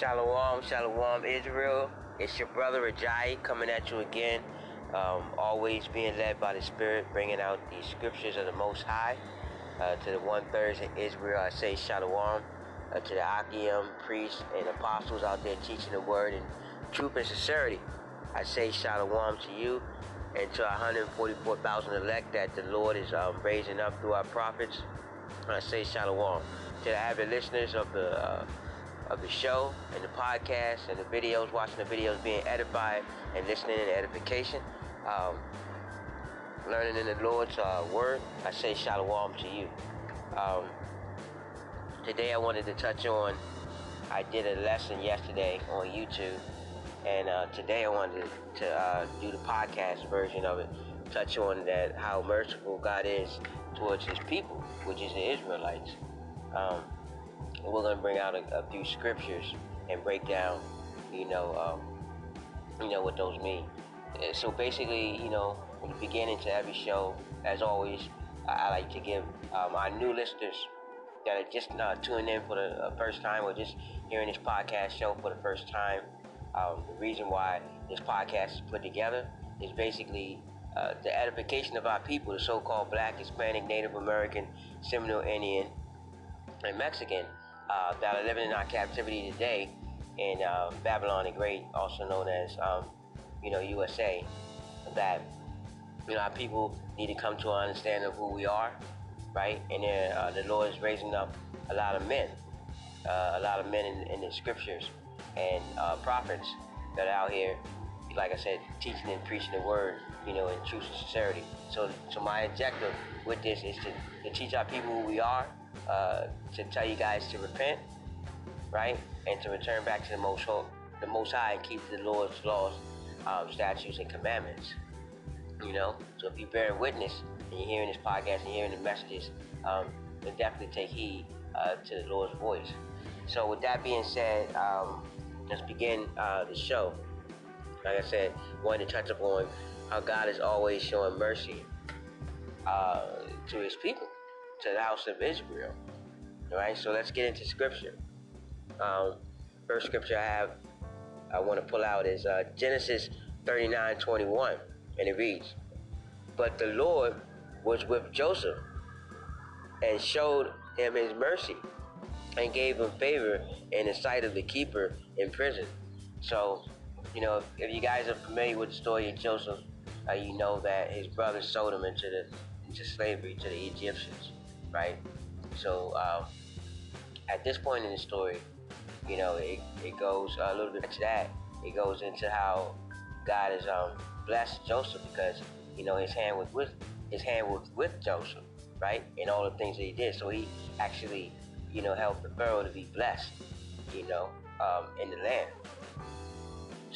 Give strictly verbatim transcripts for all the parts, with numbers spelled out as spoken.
Shalom, Shalom, Israel. It's your brother Ajayi coming at you again. Um, always being led by the Spirit, bringing out the scriptures of the Most High. Uh, to the one-thirds in Israel, I say Shalom. Uh, to the Achaim, priests and apostles out there teaching the word in truth and sincerity, I say Shalom to you. And to our one hundred forty-four thousand elect that the Lord is um, raising up through our prophets, I say Shalom. To the avid listeners of the uh, of the show and the podcast and the videos, watching the videos, being edified and listening in edification, um, learning in the Lord's uh, word, I say Shalom to you. Um, today I wanted to touch on, I did a lesson yesterday on YouTube, and uh, today I wanted to uh, do the podcast version of it, touch on that, how merciful God is towards his people, which is the Israelites. Um, And we're going to bring out a, a few scriptures and break down, you know, um, you know what those mean. So basically, you know, from the beginning to every show, as always, I, I like to give um, our new listeners that are just uh, tuning in for the uh, first time or just hearing this podcast show for the first time, um, the reason why this podcast is put together is basically uh, the edification of our people, the so-called Black, Hispanic, Native American, Seminole Indian, and Mexican. Uh, that are living in our captivity today in uh, Babylon the Great, also known as, um, you know, U S A, that, you know, our people need to come to an understanding of who we are, right? And then uh, the Lord is raising up a lot of men, uh, a lot of men in, in the scriptures and uh, prophets that are out here, like I said, teaching and preaching the word, you know, in truth and sincerity. So, so my objective with this is to, to teach our people who we are, Uh, to tell you guys to repent, right, and to return back to the Most, ho- the most High and keep the Lord's laws, um, statutes, and commandments, you know. So if you're bearing witness and you're hearing this podcast and you're hearing the messages, um, then definitely take heed uh, to the Lord's voice. So with that being said, um, let's begin uh, the show. Like I said, wanted to touch upon how God is always showing mercy uh, to his people, to the house of Israel. All right, so let's get into scripture. Um, first scripture I have, I want to pull out is uh, Genesis thirty-nine twenty-one, and it reads, "But the Lord was with Joseph and showed him his mercy and gave him favor in the sight of the keeper in prison." So, you know, if, if you guys are familiar with the story of Joseph, uh, you know that his brother sold him into the into slavery to the Egyptians. Right, so um, at this point in the story, you know, it, it goes a little bit to that. It goes into how God has um, blessed Joseph because, you know, his hand was with his hand was with Joseph, right, and all the things that he did. So he actually, you know, helped the Pharaoh to be blessed, you know, um, in the land.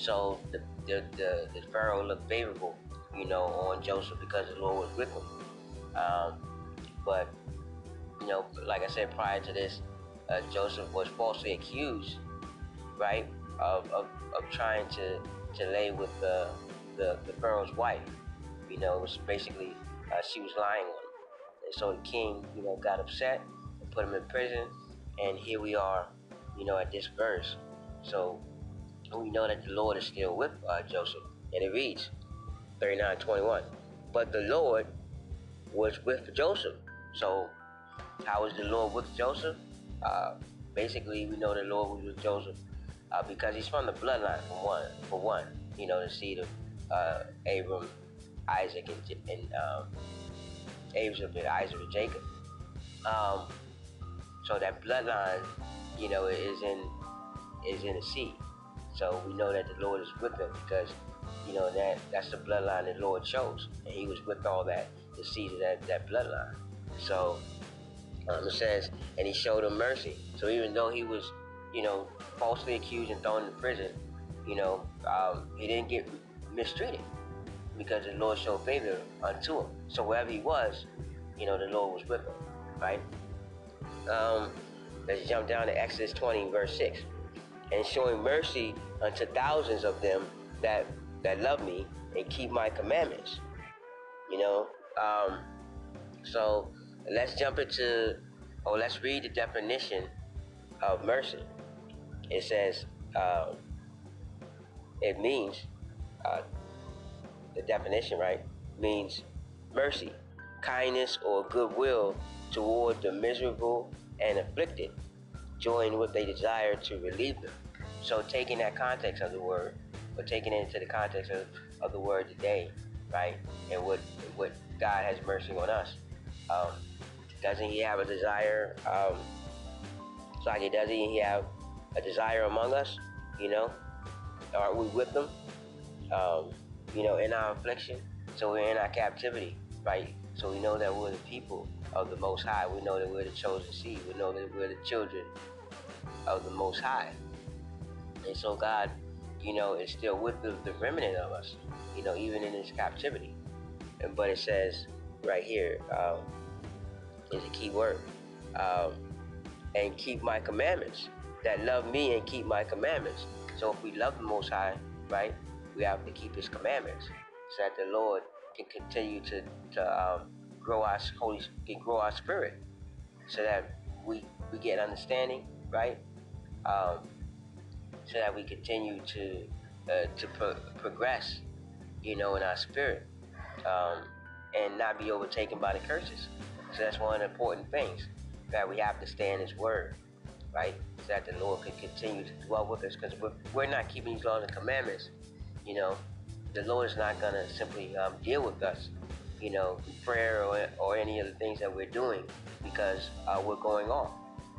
So the the, the the Pharaoh looked favorable, you know, on Joseph because the Lord was with him. Um, but You know, like I said prior to this, uh, Joseph was falsely accused, right, of, of, of trying to, to lay with the, the the Pharaoh's wife. You know, it was basically uh, she was lying on him, and so the king, you know, got upset and put him in prison. And here we are, you know, at this verse. So we know that the Lord is still with uh, Joseph, and it reads thirty-nine twenty-one. But the Lord was with Joseph. So how is the Lord with Joseph? Uh, basically, we know the Lord was with Joseph uh, because he's from the bloodline, for one, for one. You know, the seed of uh, Abram, Isaac, and, and um, Abram and Isaac and Jacob. Um, so that bloodline, you know, is in is in the seed. So we know that the Lord is with him because, you know, that that's the bloodline the Lord chose, and he was with all that the seed of that that bloodline. So. Um, it says, and he showed him mercy. So even though he was, you know, falsely accused and thrown into prison, you know, um, he didn't get mistreated because the Lord showed favor unto him. So wherever he was, you know, the Lord was with him, right? Um, let's jump down to Exodus twenty, verse six. "And showing mercy unto thousands of them that that love me and keep my commandments." You know, um, so... Let's jump into, or let's read the definition of mercy. It says, um, it means, uh, the definition, right, means mercy, kindness or goodwill toward the miserable and afflicted, joined with a desire to relieve them. So taking that context of the word, or taking it into the context of, of the word today, right, and what, what God has mercy on us. Um, doesn't he have a desire, um, Shalakia, doesn't he have a desire among us, you know? Are we with them, um, you know, in our affliction? So we're in our captivity, right? So we know that we're the people of the Most High. We know that we're the chosen seed. We know that we're the children of the Most High. And so God, you know, is still with the, the remnant of us, you know, even in his captivity. And but it says right here, um, is a key word, um, and keep my commandments, that love me and keep my commandments. So if we love the Most High, right, we have to keep his commandments so that the Lord can continue to, to um, grow our holy, can grow our spirit, so that we, we get understanding, right? Um, so that we continue to uh, to pro progress, you know, in our spirit, um, and not be overtaken by the curses. So that's one of the important things, that we have to stay in his word, right? So that the Lord can continue to dwell with us, because we're, we're not keeping these laws and commandments, you know, the Lord is not going to simply um, deal with us, you know, in prayer or, or any of the things that we're doing, because uh, we're going off.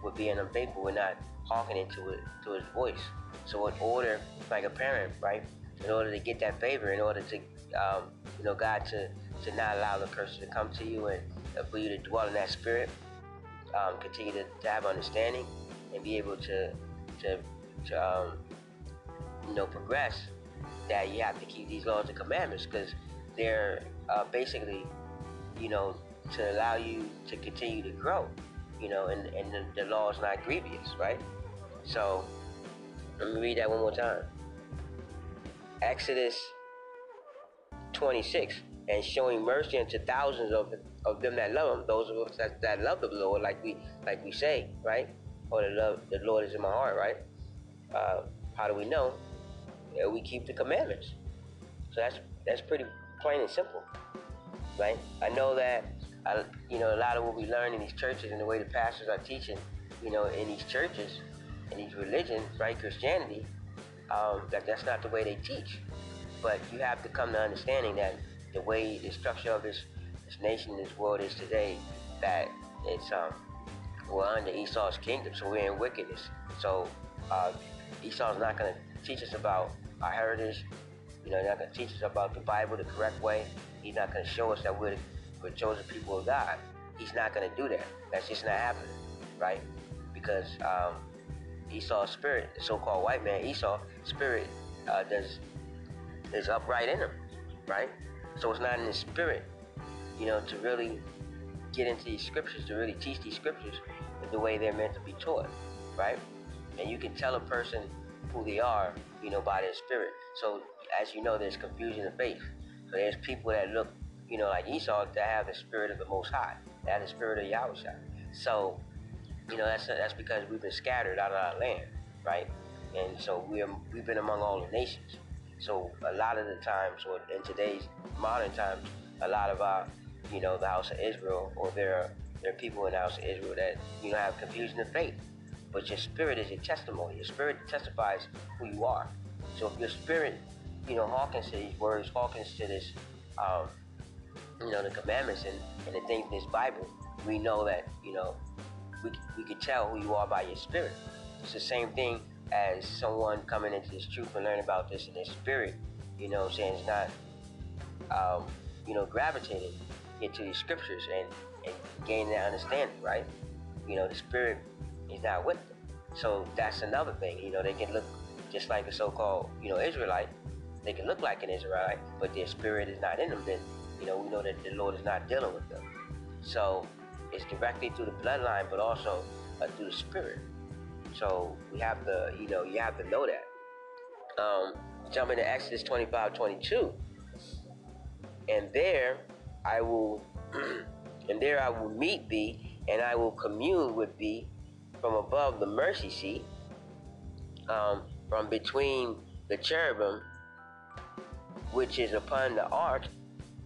We're being unfaithful. We're not hearkening to it, to his voice. So in order, like a parent, right, in order to get that favor, in order to, um, you know, God to, to not allow the curse to come to you, and uh, for you to dwell in that spirit, um, continue to, to have understanding, and be able to, to, to um, you know, progress, that you have to keep these laws and commandments, because they're uh, basically, you know, to allow you to continue to grow, you know, and, and the, the law is not grievous, right? So let me read that one more time. Exodus twenty-six, and showing mercy unto thousands of, of them that love him, those of us that, that love the Lord, like we, like we say, right? Or the, love, the Lord is in my heart, right? Uh, how do we know? We keep the commandments. So that's that's pretty plain and simple, right? I know that, I, you know, a lot of what we learn in these churches and the way the pastors are teaching, you know, in these churches, in these religions, right, Christianity, um, that that's not the way they teach. But you have to come to understanding that the way the structure of this, this nation, this world is today, that it's, um, we're under Esau's kingdom, so we're in wickedness. So uh, Esau's not going to teach us about our heritage, you know, he's not going to teach us about the Bible the correct way. He's not going to show us that we're, we're chosen people of God. He's not going to do that. That's just not happening, right? Because um, Esau's spirit, the so-called white man, Esau's spirit uh, does, is upright in him, right? So it's not in his spirit, you know, to really get into these scriptures, to really teach these scriptures the way they're meant to be taught, right? And you can tell a person who they are, you know, by their spirit. So as you know, there's confusion of faith. So there's people that look, you know, like Esau, that have the spirit of the Most High, that have the spirit of Yahusha. So, you know, that's that's because we've been scattered out of our land, right? And so we're, we've been among all the nations. So a lot of the times, or in today's modern times, a lot of our, you know, the house of Israel, or there are, there are people in the house of Israel that, you know, have confusion of faith. But your spirit is your testimony. Your spirit testifies who you are. So if your spirit, you know, hearkens to these words, hearkens to this, um, you know, the commandments and, and the things in this Bible, we know that, you know, we, we can tell who you are by your spirit. It's the same thing as someone coming into this truth and learning about this in their spirit, you know what I'm saying? It's not, um, you know, gravitating into these scriptures and, and gaining that understanding, right? You know, the spirit is not with them. So that's another thing, you know, they can look just like a so-called, you know, Israelite. They can look like an Israelite, but their spirit is not in them. Then, you know, we know that the Lord is not dealing with them. So it's directly through the bloodline, but also uh, through the spirit. So we have to, you know, you have to know that. Um, jump into Exodus twenty-five, twenty-two. And there I will, and there I will meet thee, and I will commune with thee from above the mercy seat, um, from between the cherubim, which is upon the ark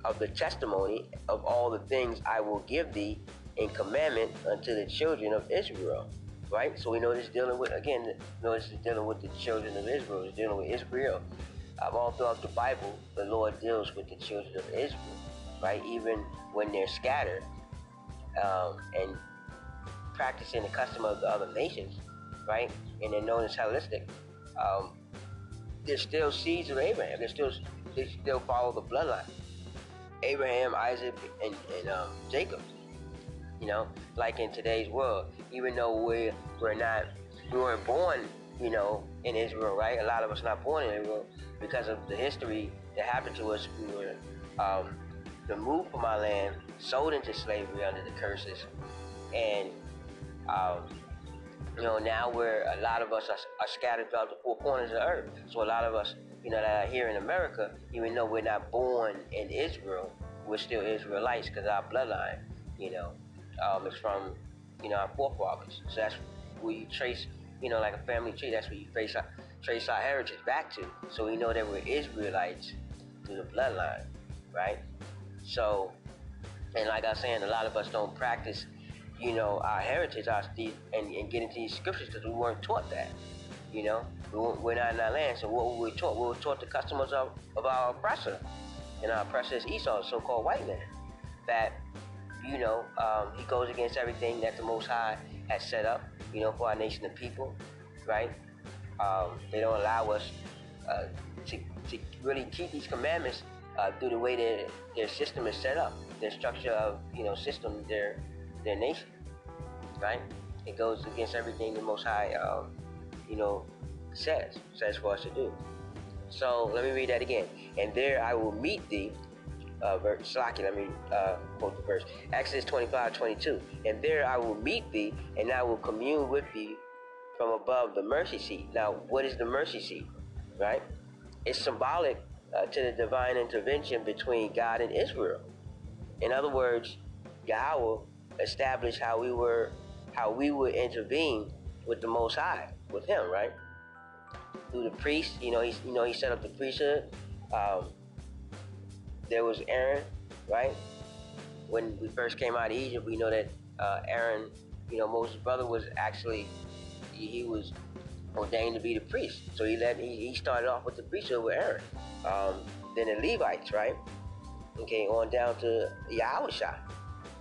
of the testimony of all the things I will give thee in commandment unto the children of Israel. Right? So we know this is dealing with, again, notice it's dealing with the children of Israel. It's dealing with Israel. Um, all throughout the Bible, the Lord deals with the children of Israel, right? Even when they're scattered um, and practicing the custom of the other nations, right? And they're known as Hellenistic. Um, they're still seeds of Abraham. They're still, they still follow the bloodline. Abraham, Isaac, and, and um, Jacob. You know, like in today's world, even though we're, we're not, we weren't born, you know, in Israel, right? A lot of us not born in Israel because of the history that happened to us. We were um, removed from our land, sold into slavery under the curses. And, um, you know, now we're, a lot of us are, are scattered throughout the four corners of the earth. So a lot of us, you know, that are here in America, even though we're not born in Israel, we're still Israelites because our bloodline, you know. Um, it's from, you know, our forefathers. So that's where you trace, you know, like a family tree. That's where you trace our, trace our heritage back to. So we know that we're Israelites through the bloodline, right? So, and like I was saying, a lot of us don't practice, you know, our heritage, our st- and, and get into these scriptures because we weren't taught that, you know? We weren't, we're not in our land, so what were we taught? We were taught the customs of, of our oppressor. And our oppressor is Esau, the so-called white man. That... You know, um, he goes against everything that the Most High has set up, you know, for our nation of people, right? Um, they don't allow us uh, to, to really keep these commandments uh, through the way their, their system is set up, their structure of, you know, system, their their nation, right? It goes against everything the Most High, um, you know, says, says for us to do. So let me read that again. And there I will meet thee. Uh, verse, Shalakia, let me uh, quote the verse. Exodus twenty-five twenty-two. And there I will meet thee, and I will commune with thee from above the mercy seat. Now, what is the mercy seat? Right? It's symbolic uh, to the divine intervention between God and Israel. In other words, Yahweh established how we were, how we would intervene with the Most High, with Him, right? Through the priest, you know, he, you know, he set up the priesthood. Um, There was Aaron, right? When we first came out of Egypt, we know that uh, Aaron, you know, Moses' brother, was actually, he, he was ordained to be the priest. So he let he, he started off with the priesthood with Aaron. Um, then the Levites, right? Okay, on down to Yahusha,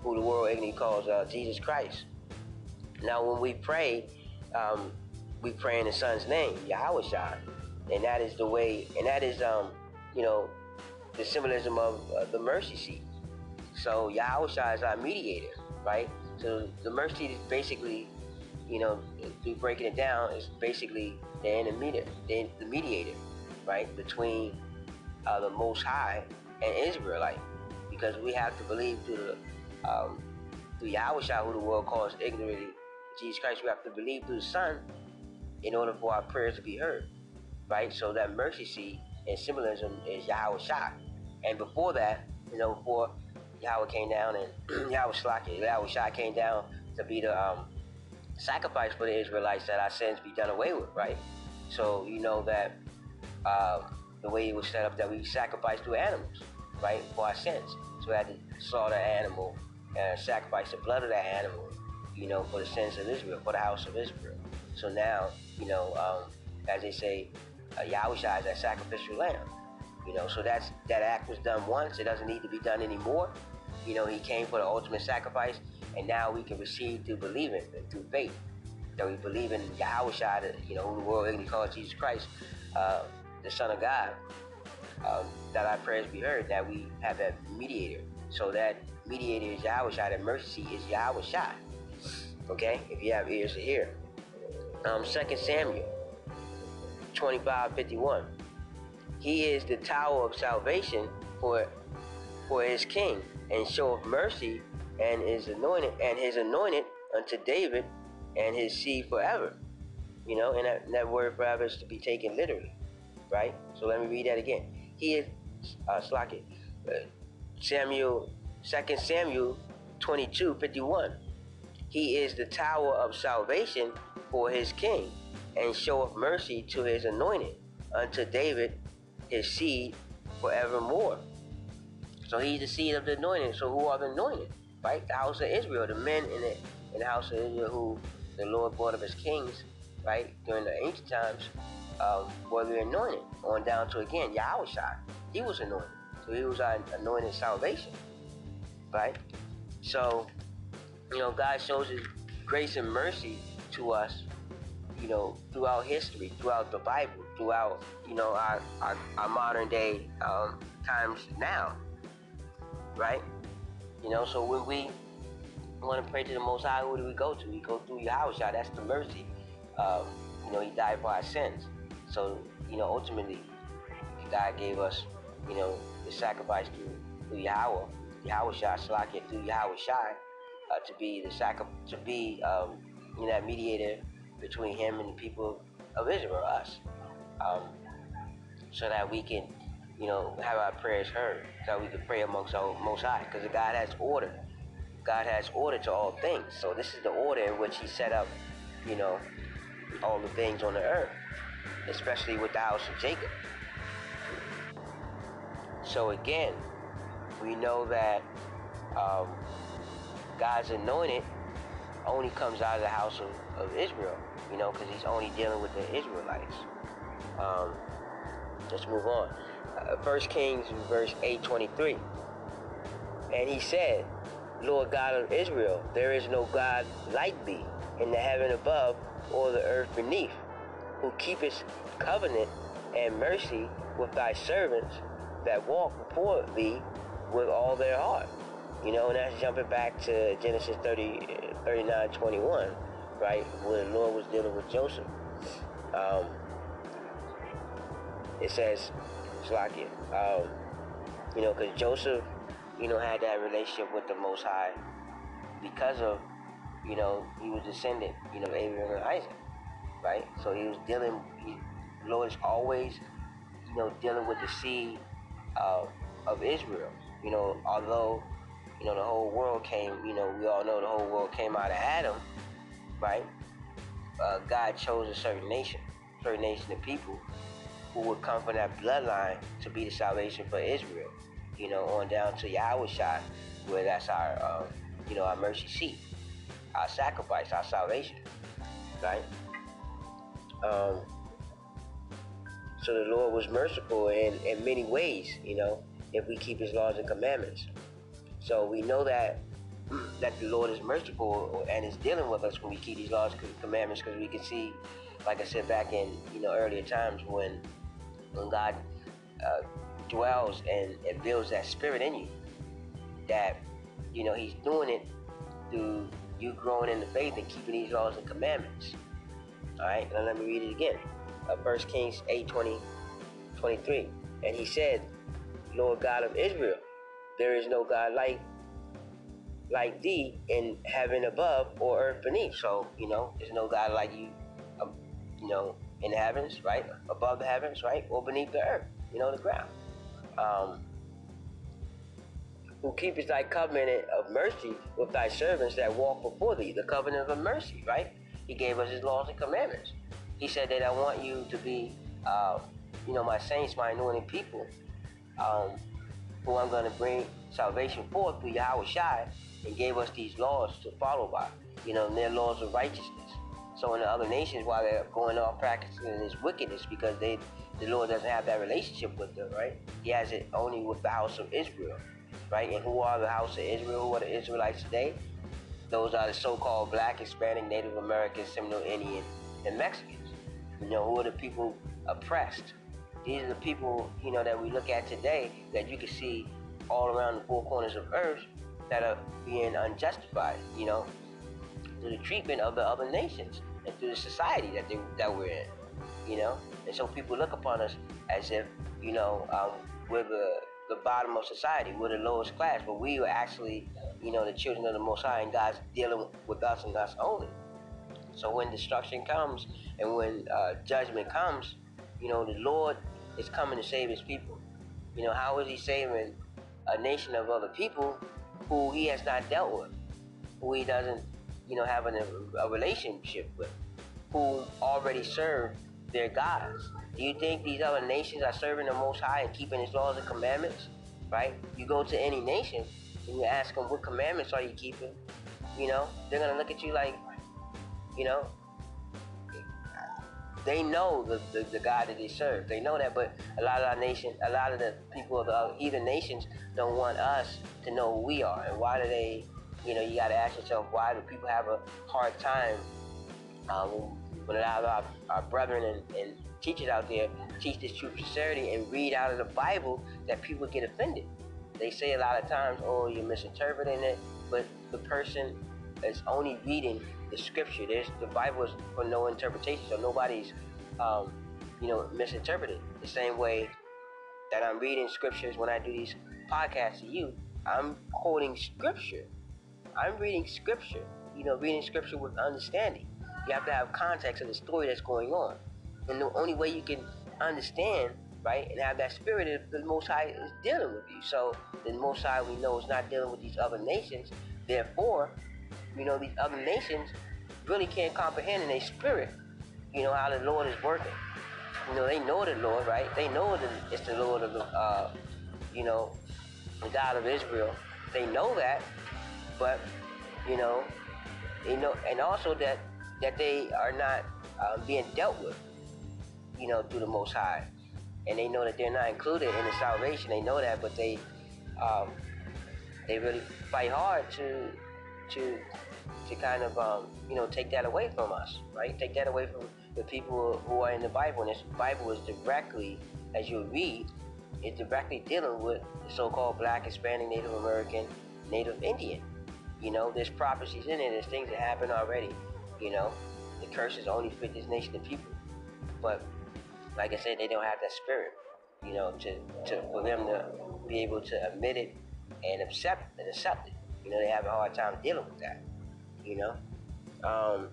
who the world ignorantly calls uh, Jesus Christ. Now, when we pray, um, we pray in the Son's name, Yahusha, and that is the way, and that is, um, you know, the symbolism of uh, the mercy seat. So Yahusha is our mediator, right? So the mercy seat is basically, you know, through breaking it down, is basically the intermediator, the, the mediator, right, between uh, the Most High and Israelite, because we have to believe through the um, through Yahusha, who the world calls ignorantly Jesus Christ. We have to believe through the Son in order for our prayers to be heard, right? So that mercy seat and symbolism is Yahusha. And before that, you know, before Yahweh came down and Yahweh Shalakia, Yahusha came down to be the um, sacrifice for the Israelites, that our sins be done away with, right? So you know that uh, the way it was set up, that we sacrificed through animals, right, for our sins. So we had to slaughter an animal and sacrifice the blood of that animal, you know, for the sins of Israel, for the house of Israel. So now, you know, um, as they say, uh, Yahusha is that sacrificial lamb. You know, so that's, that act was done once. It doesn't need to be done anymore. You know, he came for the ultimate sacrifice, and now we can receive through believing, through faith. That we believe in Yahusha, that, you know, who the world really calls Jesus Christ, uh, the Son of God, um, that our prayers be heard, that we have that mediator. So that mediator is Yahusha, that mercy is Yahusha. Okay? If you have ears to hear. Um, Second Samuel twenty-five fifty-one. He is the tower of salvation for for his king, and showeth mercy and is anointed and his anointed unto David and his seed forever. You know, and that, and that word forever is to be taken literally, right? So let me read that again. He is uh, Shalakia, uh, Samuel, Second Samuel twenty-two fifty-one. He is the tower of salvation for his king, and showeth mercy to his anointed, unto David his seed forevermore. So he's the seed of the anointed. So who are the anointed? Right? The house of Israel, the men in the, in the house of Israel who the Lord brought up as kings, right, during the ancient times, um, were the anointed. On down to, again, Yahusha. He was anointed. So he was our anointed salvation, right? So, you know, God shows his grace and mercy to us, you know, throughout history, throughout the Bible, throughout, you know, our, our, our modern day um, times now, right? You know, so when we want to pray to the Most High, who do we go to? We go through Yahusha. That's the mercy. Um, you know, he died for our sins. So, you know, ultimately, God gave us, you know, the sacrifice through, through Yahweh, Yahusha, Shalakia, through Yahusha, uh, to be the sac, to be, um, you know, that mediator between him and the people of Israel, us, um, so that we can, you know, have our prayers heard, so that we can pray amongst our Most High, because God has order. God has order to all things. So this is the order in which he set up, you know, all the things on the earth, especially with the house of Jacob. So again, we know that um, God's anointed only comes out of the house of, of Israel, you know, because he's only dealing with the Israelites. Um, let's move on. Uh, First Kings, verse eight twenty-three. And he said, Lord God of Israel, there is no God like thee in the heaven above or the earth beneath, who keepest covenant and mercy with thy servants that walk before thee with all their heart. You know, and that's jumping back to Genesis thirty, thirty-nine, twenty-one, right, where the Lord was dealing with Joseph. Um, it says, it's like it, um, you know, because Joseph, you know, had that relationship with the Most High because of, you know, he was descendant, you know, Abraham and Isaac, right? So he was dealing, he, the Lord is always, you know, dealing with the seed uh, of Israel. You know, although, you know, the whole world came, you know, we all know the whole world came out of Adam, right? Uh, God chose a certain nation, a certain nation of people who would come from that bloodline to be the salvation for Israel, you know, on down to Yahusha, where that's our, um, you know, our mercy seat, our sacrifice, our salvation, right? Um, so the Lord was merciful in, in many ways, you know, if we keep his laws and commandments. So we know that that the Lord is merciful and is dealing with us when we keep these laws and commandments, because we can see, like I said back in, you know, earlier times, when when God uh, dwells and, and builds that spirit in you, that, you know, he's doing it through you growing in the faith and keeping these laws and commandments. All right, now let me read it again. Uh, First Kings eight twenty, twenty-three. And he said, Lord God of Israel, there is no God like like thee in heaven above or earth beneath. So, you know, there's no God like you, um, you know, in the heavens, right? Above the heavens, right? Or beneath the earth, you know, the ground. Um, who keepest thy covenant of mercy with thy servants that walk before thee. The covenant of mercy, right? He gave us his laws and commandments. He said that I want you to be, uh, you know, my saints, my anointed people, um, who I'm going to bring salvation forth through Yahusha, and gave us these laws to follow by, you know, and their laws of righteousness. So in the other nations, while they're going off practicing this wickedness, because they, the Lord doesn't have that relationship with them, right? He has it only with the house of Israel, right? And who are the house of Israel? Who are the Israelites today? Those are the so-called black, Hispanic, Native American, Seminole Indian, and Mexicans. You know, who are the people oppressed? These are the people, you know, that we look at today, that you can see all around the four corners of earth, that are being unjustified, you know, through the treatment of the other nations and through the society that they, that we're in, you know. And so people look upon us as if, you know, um, we're the the bottom of society, we're the lowest class, but we are actually, you know, the children of the Most High, and God's dealing with us and us only. So when destruction comes and when uh, judgment comes, you know, the Lord is coming to save his people. You know, how is he saving a nation of other people who he has not dealt with, who he doesn't, you know, have an, a relationship with, who already serve their gods. Do you think these other nations are serving the Most High and keeping His laws and commandments? Right? You go to any nation and you ask them, what commandments are you keeping? You know, they're going to look at you like, you know, they know the, the, the God that they serve. They know that, but a lot of our nation, a lot of the people of the other, either nations don't want us to know who we are. And why do they, you know, you got to ask yourself, why do people have a hard time um, when a lot of our, our brethren and, and teachers out there teach this true sincerity and read out of the Bible that people get offended? They say a lot of times, oh, you're misinterpreting it, but the person is only reading the scripture. There's, the Bible is for no interpretation, so nobody's, um, you know, misinterpreted. The same way that I'm reading scriptures when I do these podcasts to you, I'm quoting scripture. I'm reading scripture, you know, reading scripture with understanding. You have to have context of the story that's going on. And the only way you can understand, right, and have that spirit is the Most High is dealing with you. So the Most High, we know, is not dealing with these other nations. Therefore, you know, these other nations really can't comprehend in their spirit, you know, how the Lord is working. You know, they know the Lord, right? They know that it's the Lord of the, uh, you know, the God of Israel. They know that, but, you know, they know, and also that, that they are not uh, being dealt with, you know, through the Most High. And they know that they're not included in the salvation. They know that, but they, um, they really fight hard to, to, to kind of, um, you know, take that away from us, right? Take that away from the people who are in the Bible. And this Bible is directly, as you read, is directly dealing with the so-called Black, Hispanic, Native American, Native Indian. You know, there's prophecies in it. There's things that happen already. You know, the curses only fit this nation of people. But like I said, they don't have that spirit, you know, to, to for them to be able to admit it and accept and accept it. You know, they have a hard time dealing with that, you know. Um,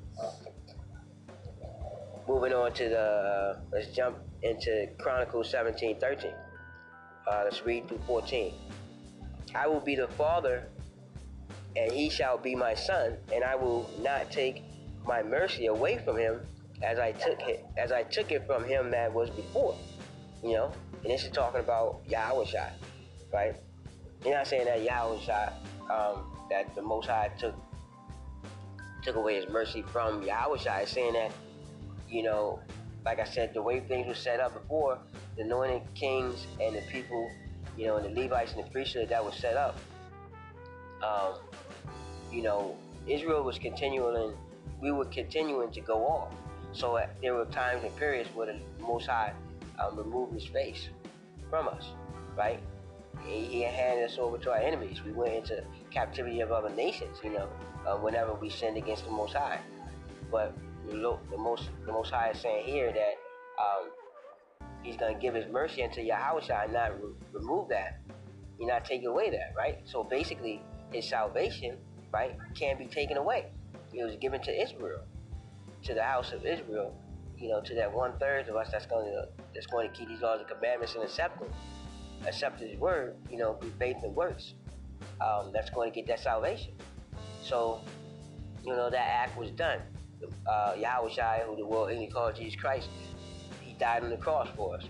moving on to the, uh, let's jump into Chronicles seventeen thirteen. Uh, let's read through fourteen. I will be the father, and he shall be my son, and I will not take my mercy away from him as I took it, as I took it from him that was before, you know. And this is talking about Yahusha, right? You're not saying that Yahusha, um, that the Most High took took away his mercy from Yahusha. It's saying that, you know, like I said, the way things were set up before, the anointed kings and the people, you know, and the Levites and the priesthood that was set up, um, you know, Israel was continuing, we were continuing to go off. So uh, there were times and periods where the Most High um, removed his face from us, right? He, he handed us over to our enemies. We went into captivity of other nations, you know, uh, whenever we sinned against the Most High. But the, lo- the, most, the Most High is saying here that um, he's going to give his mercy unto Yahusha and not re- remove that. You're not taking away that, right? So basically, his salvation, right, can't be taken away. It was given to Israel, to the house of Israel, you know, to that one-third of us that's going to that's going to keep these laws and commandments and accept them, accept his word, you know, through faith and works. Um, that's going to get that salvation. So, you know, that act was done. Uh, Yahushua, who the world even called Jesus Christ, he died on the cross for us,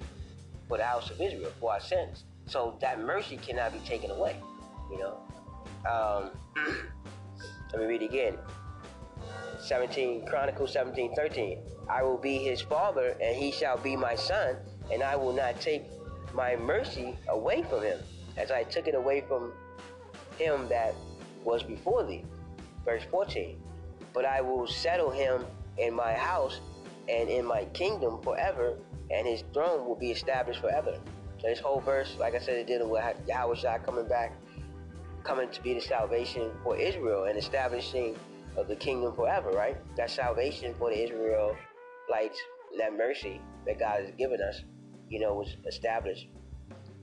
for the house of Israel, for our sins. So that mercy cannot be taken away, you know. Um, let me read it again. seventeen, Chronicles seventeen thirteen. I will be his father, and he shall be my son, and I will not take my mercy away from him, as I took it away from him that was before thee. Verse fourteen. But I will settle him in my house and in my kingdom forever, and his throne will be established forever. So this whole verse, like I said, it dealing with Yahushua coming back, coming to be the salvation for Israel and establishing of the kingdom forever, right? That salvation for the Israelites, that mercy that God has given us, you know, was established,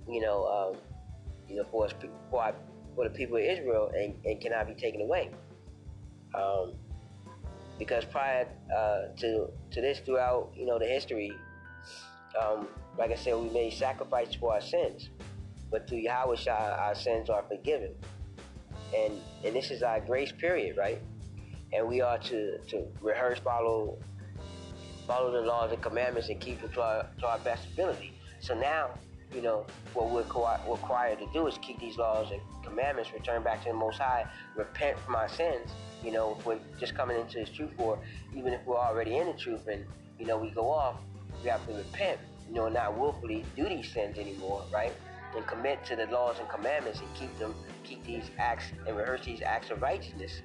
you know, um, you know, for us, for, our, for the people of Israel, and, and cannot be taken away. Um, because prior uh, to to this, throughout, you know, the history, um, like I said, we made sacrifices for our sins, but through Yahushua, our sins are forgiven, and and this is our grace period, right? And we are to, to rehearse, follow, follow the laws and commandments and keep them to our, to our best ability. So now, you know, what we're required to do is keep these laws and commandments, return back to the Most High, repent from our sins, you know, if we're just coming into this truth, or even if we're already in the truth and, you know, we go off, we have to repent, you know, and not willfully do these sins anymore, right? And commit to the laws and commandments and keep them, keep these acts and rehearse these acts of righteousness,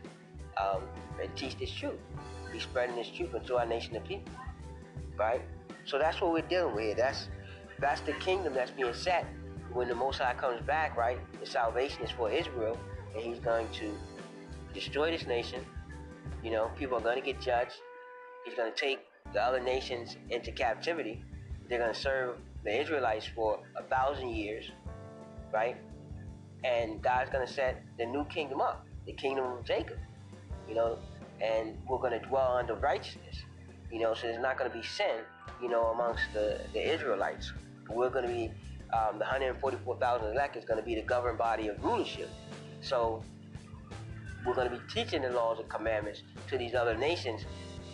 um, and teach this truth. Be spreading this truth unto our nation of people, right? So that's what we're dealing with. That's That's the kingdom that's being set when the Most High comes back, right? The salvation is for Israel, and he's going to destroy this nation. You know, people are going to get judged. He's going to take the other nations into captivity. They're going to serve the Israelites for a thousand years, right? And God's going to set the new kingdom up, the kingdom of Jacob, you know, and we're going to dwell under righteousness, you know, so there's not going to be sin, you know, amongst the, the Israelites. We're going to be, um, the one hundred forty-four thousand elect is going to be the governing body of rulership. So we're going to be teaching the laws and commandments to these other nations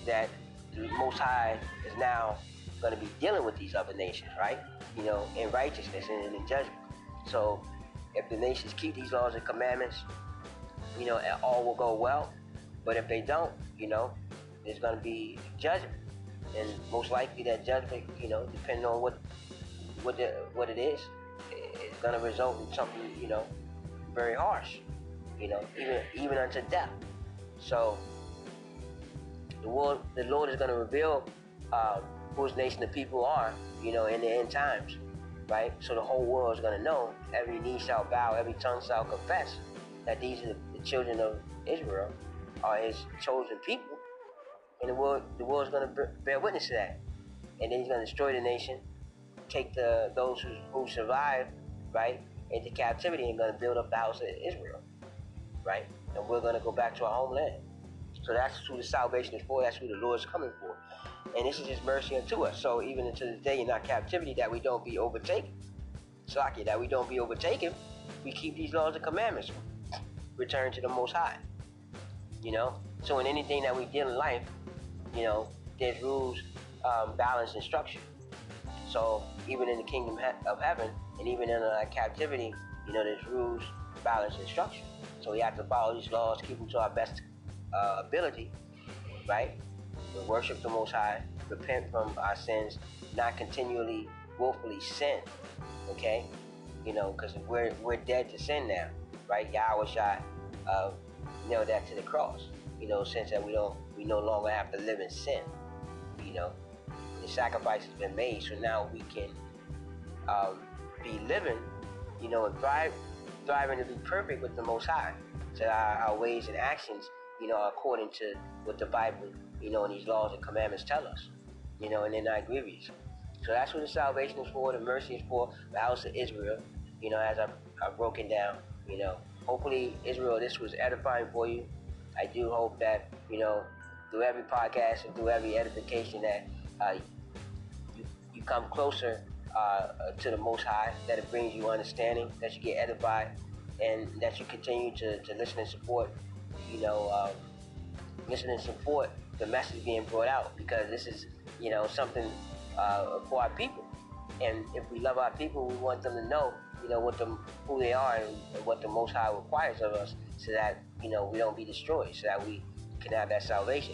that the Most High is now going to be dealing with these other nations, right? You know, in righteousness and in judgment. So if the nations keep these laws and commandments, you know, all will go well. But if they don't, you know, there's going to be judgment. And most likely that judgment, you know, depending on what what the, what it is, it's going to result in something, you know, very harsh, you know, even even unto death. So the world, the Lord is going to reveal uh, whose nation the people are, you know, in the end times, right? So the whole world is going to know. Every knee shall bow, every tongue shall confess that these are the, the children of Israel, are his chosen people. And the world, the world is going to bear witness to that. And then he's going to destroy the nation, take the those who, who survive, right, into captivity, and going to build up the house of Israel, right? And we're going to go back to our homeland. So that's who the salvation is for. That's who the Lord is coming for. And this is his mercy unto us. So even until this day in our captivity, that we don't be overtaken. Shalakia, that we don't be overtaken. We keep these laws and commandments. Return to the Most High. You know? So in anything that we do in life, you know, there's rules, um, balance, and structure. So even in the kingdom of heaven, and even in our captivity, you know, there's rules, balance, and structure. So we have to follow these laws, keep them to our best uh, ability, right? We worship the Most High, repent from our sins, not continually, willfully sin, okay? You know, because we're, we're dead to sin now, right? Yahusha uh, nailed that to the cross. You know, since that we don't, we no longer have to live in sin. You know, the sacrifice has been made, so now we can um, be living, you know, and thrive, thriving to be perfect with the Most High. So our, our ways and actions, you know, are according to what the Bible, you know, and these laws and commandments tell us. You know, and they're not grievous. So that's what the salvation is for, the mercy is for, the house of Israel. You know, as I've, I've broken down. You know, hopefully, Israel, this was edifying for you. I do hope that, you know, through every podcast and through every edification that uh, you, you come closer uh, to the Most High, that it brings you understanding, that you get edified, and that you continue to, to listen and support, you know, uh, listen and support the message being brought out, because this is, you know, something uh, for our people. And if we love our people, we want them to know, you know, what the, who they are and what the Most High requires of us, so that, you know, we don't be destroyed, so that we can have that salvation.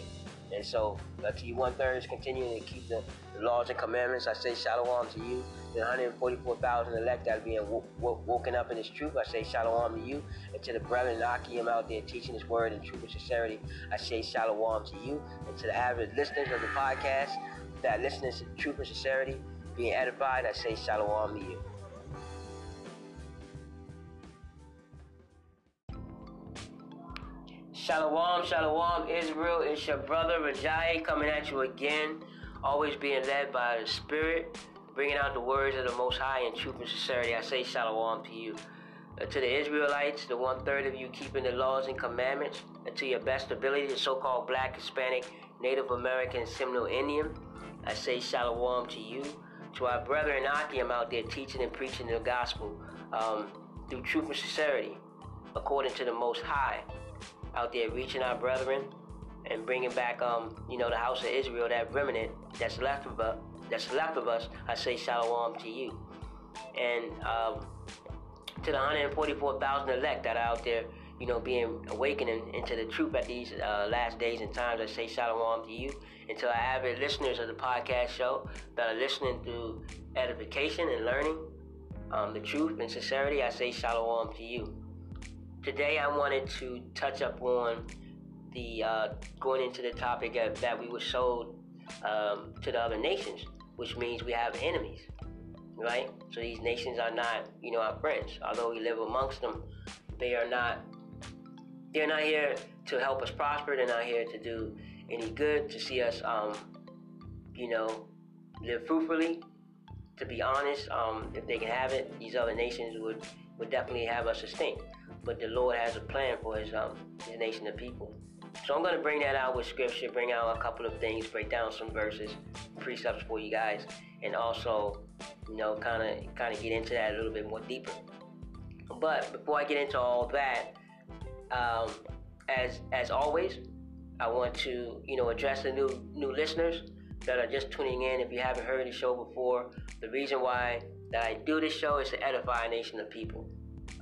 And so, to you one-third is continuing to keep the, the laws and commandments. I say shalom to you. The one hundred forty-four thousand elect that are being w- w- woken up in this truth, I say shalom to you. And to the brethren and Achaim out there teaching this word in truth and sincerity, I say shalom to you. And to the average listeners of the podcast that listening to truth and sincerity, being edified, I say shalom to you. Shalom, shalom, Israel. It's your brother, Ajayi, coming at you again. Always being led by the Spirit, bringing out the words of the Most High in truth and sincerity. I say shalom to you. Uh, to the Israelites, the one-third of you keeping the laws and commandments, and to your best ability, the so-called Black, Hispanic, Native American, Seminole Indian, I say shalom to you. To our brethren Achaim out there teaching and preaching the gospel um, through truth and sincerity, according to the Most High. Out there reaching our brethren, and bringing back, um, you know, the house of Israel, that remnant that's left of us. That's left of us. I say shalom to you, and um, to the one hundred forty-four thousand elect that are out there, you know, being awakening into the truth at these uh, last days and times. I say shalom to you, and to our avid listeners of the podcast show that are listening through edification and learning um, the truth and sincerity. I say shalom to you. Today, I wanted to touch up on the uh, going into the topic of, that we were sold um, to the other nations, which means we have enemies, right? So these nations are not, you know, our friends. Although we live amongst them, they are not. They're not here to help us prosper. They're not here to do any good, to see us, um, you know, live fruitfully. To be honest, um, if they can have it, these other nations would, would definitely have us extinct. But the Lord has a plan for His um, His nation of people. So I'm going to bring that out with scripture, bring out a couple of things, break down some verses, precepts for you guys, and also, you know, kind of kind of get into that a little bit more deeper. But before I get into all that, Um, as as always, I want to, you know, address the new new listeners that are just tuning in. If you haven't heard the show before, the reason why that I do this show is to edify a nation of people.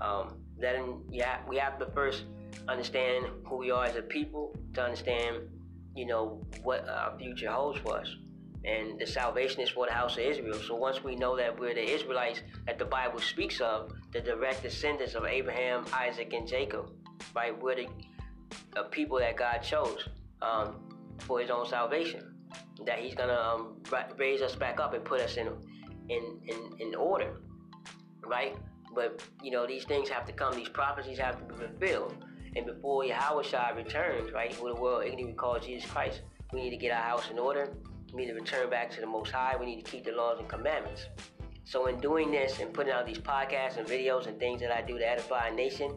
Um, then yeah, we have to first understand who we are as a people, to understand, you know, what our future holds for us, and the salvation is for the house of Israel. So once we know that we're the Israelites that the Bible speaks of, the direct descendants of Abraham, Isaac, and Jacob. Right, we're the uh, people that God chose um, for His own salvation. That He's gonna um, raise us back up and put us in, in in in order, right? But you know, these things have to come. These prophecies have to be fulfilled. And before Yahusha returns, right, who the world ignorantly calls Jesus Christ, we need to get our house in order. We need to return back to the Most High. We need to keep the laws and commandments. So in doing this and putting out these podcasts and videos and things that I do to edify a nation,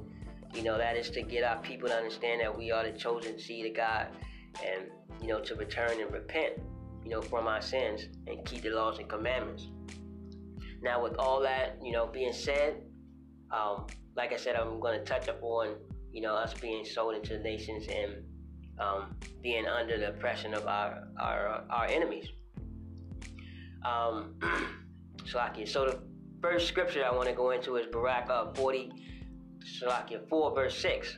you know, that is to get our people to understand that we are the chosen seed of God and, you know, to return and repent, you know, from our sins and keep the laws and commandments. Now, with all that, you know, being said, um, like I said, I'm going to touch up on, you know, us being sold into the nations and um, being under the oppression of our, our, our enemies. Um, Shalakia. So the first scripture I want to go into is Baraka forty. Shalakia four, verse six.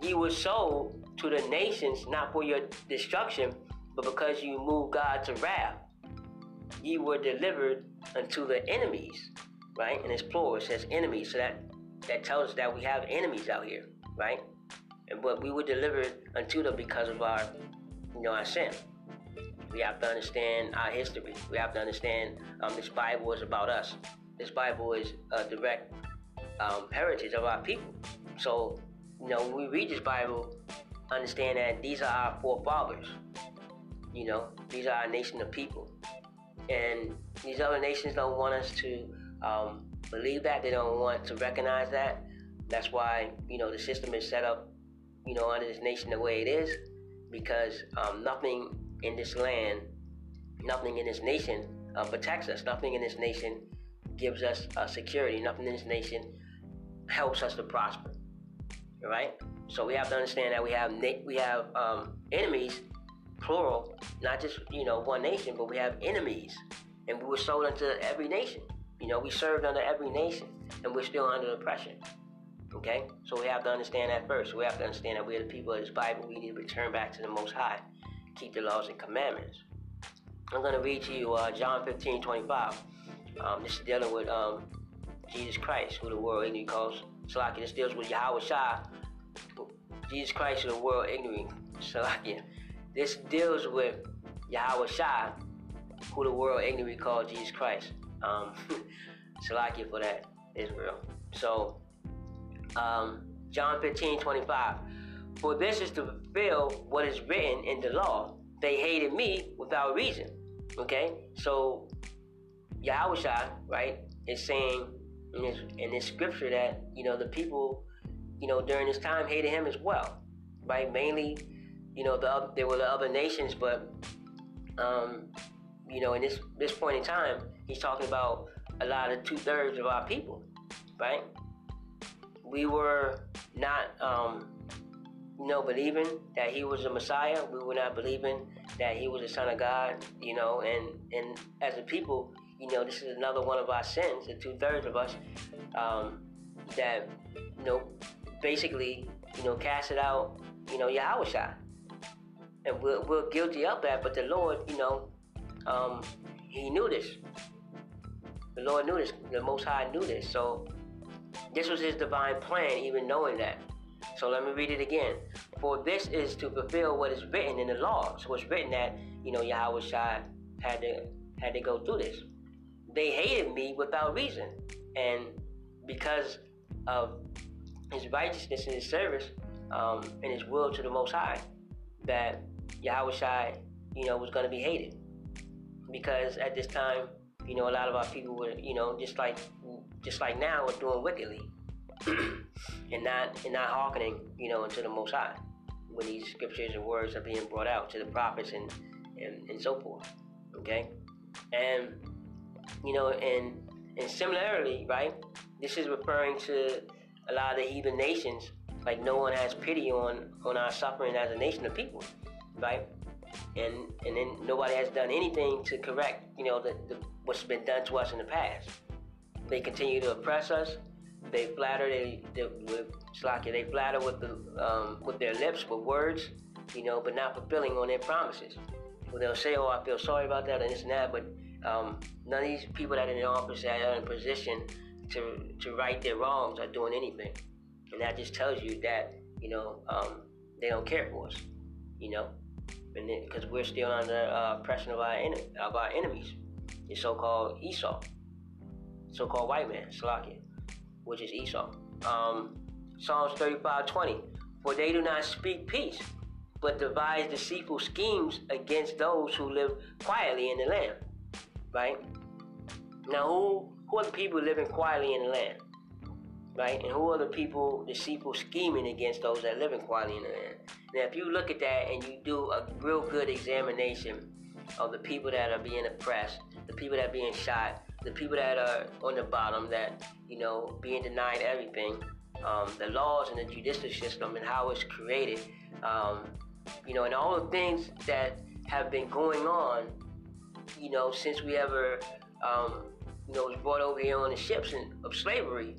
You were sold to the nations, not for your destruction, but because you moved God to wrath. You were delivered unto the enemies, right? And it's plural, it says enemies. So that, that tells us that we have enemies out here, right? And but we were delivered unto them because of our, you know, our sin. We have to understand our history. We have to understand um, this Bible is about us. This Bible is a direct Um, heritage of our people. So, you know, when we read this Bible, understand that these are our forefathers. You know, these are our nation of people. And these other nations don't want us to um, believe that. They don't want to recognize that. That's why, you know, the system is set up, you know, under this nation the way it is, because um, nothing in this land, nothing in this nation uh, protects us. Nothing in this nation gives us uh, security. Nothing in this nation helps us to prosper, right? So we have to understand that we have na- we have um, enemies, plural, not just, you know, one nation, but we have enemies, and we were sold unto every nation. You know, we served under every nation, and we're still under oppression. Okay, so we have to understand that first. We have to understand that we are the people of this Bible. We need to return back to the Most High, keep the laws and commandments. I'm going to read to you uh, John fifteen twenty-five. Um, this is dealing with um, Jesus Christ, who the world ignorantly calls Shalakia. This deals with Yahushua, Jesus Christ, who the world ignorantly Shalakia. This deals with Yahushua, who the world ignorantly calls Jesus Christ. Um, Shalakia for that, Israel. So, um, John fifteen twenty-five. For this is to fulfill what is written in the law. They hated me without reason. Okay? So, Yahusha, right, is saying in this, in this scripture that, you know, the people, you know, during this time hated him as well, right? Mainly, you know, the there were the other nations, but, um, you know, in this, this point in time, he's talking about a lot of two-thirds of our people, right? We were not, um, no believing that he was the Messiah. We were not believing that he was the Son of God, you know, and, and as a people, you know, this is another one of our sins, the two-thirds of us, um, that, you know, basically, you know, cast it out, you know, Yahusha. And we're, we're guilty of that, but the Lord, you know, um, he knew this. The Lord knew this. The Most High knew this. So this was his divine plan, even knowing that. So let me read it again. For this is to fulfill what is written in the law. So it's written that, you know, Yahushua had to had to go through this. They hated me without reason. And because of his righteousness and his service, um, and his will to the Most High, that Yahushua, you know, was going to be hated. Because at this time, you know, a lot of our people were, you know, just like just like now, were doing wickedly and not and not hearkening, you know, unto the Most High when these scriptures and words are being brought out to the prophets and, and, and so forth. Okay? And you know, and and similarly, right, this is referring to a lot of the heathen nations, like no one has pity on, on our suffering as a nation of people, right? And and then nobody has done anything to correct, you know, the, the what's been done to us in the past. They continue to oppress us. They flatter. They, they with Shalakia, they flatter with the um, with their lips, with words, you know, but not fulfilling on their promises. Well, they'll say, "Oh, I feel sorry about that," and this and that. But um, none of these people that are in office, that are in position to to right their wrongs, are doing anything. And that just tells you that, you know, um, they don't care for us, you know, because we're still under uh, oppression of our en- of our enemies, the so-called Esau, so-called white man, Shalakia, which is Esau. Um, Psalms thirty-five twenty, for they do not speak peace, but devise deceitful schemes against those who live quietly in the land. Right? Now, who who are the people living quietly in the land? Right? And who are the people, deceitful, scheming against those that live in quietly in the land? Now, if you look at that and you do a real good examination of the people that are being oppressed, the people that are being shot, the people that are on the bottom, that, you know, being denied everything, um, the laws and the judicial system and how it's created, um, you know, and all the things that have been going on, you know, since we ever, um, you know, was brought over here on the ships in, of slavery.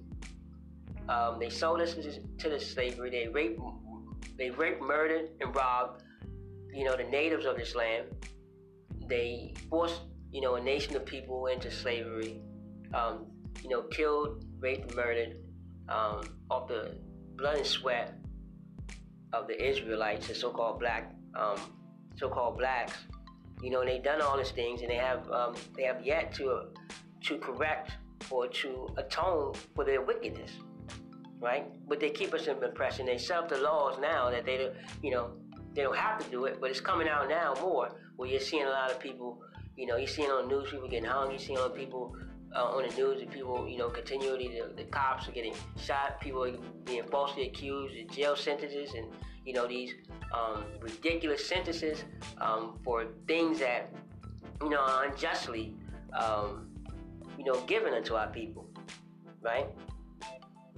Um, they sold us to the slavery. They raped, they raped, murdered, and robbed, you know, the natives of this land. They forced, you know, a nation of people into slavery. Um, you know, killed, raped, murdered, um, off the blood and sweat of the Israelites, the so-called black, um, so-called blacks. You know, they've done all these things, and they have, um, they have yet to, to correct or to atone for their wickedness. Right? But they keep us in oppression. They set up the laws now that they don't, you know, they don't have to do it, but it's coming out now more, where you're seeing a lot of people, you know, you're seeing on the news people getting hung, you're seeing on people uh, on the news and people, you know, continually, the, the cops are getting shot, people are being falsely accused of jail sentences and, you know, these um, ridiculous sentences um, for things that, you know, are unjustly, um, you know, given unto our people, right?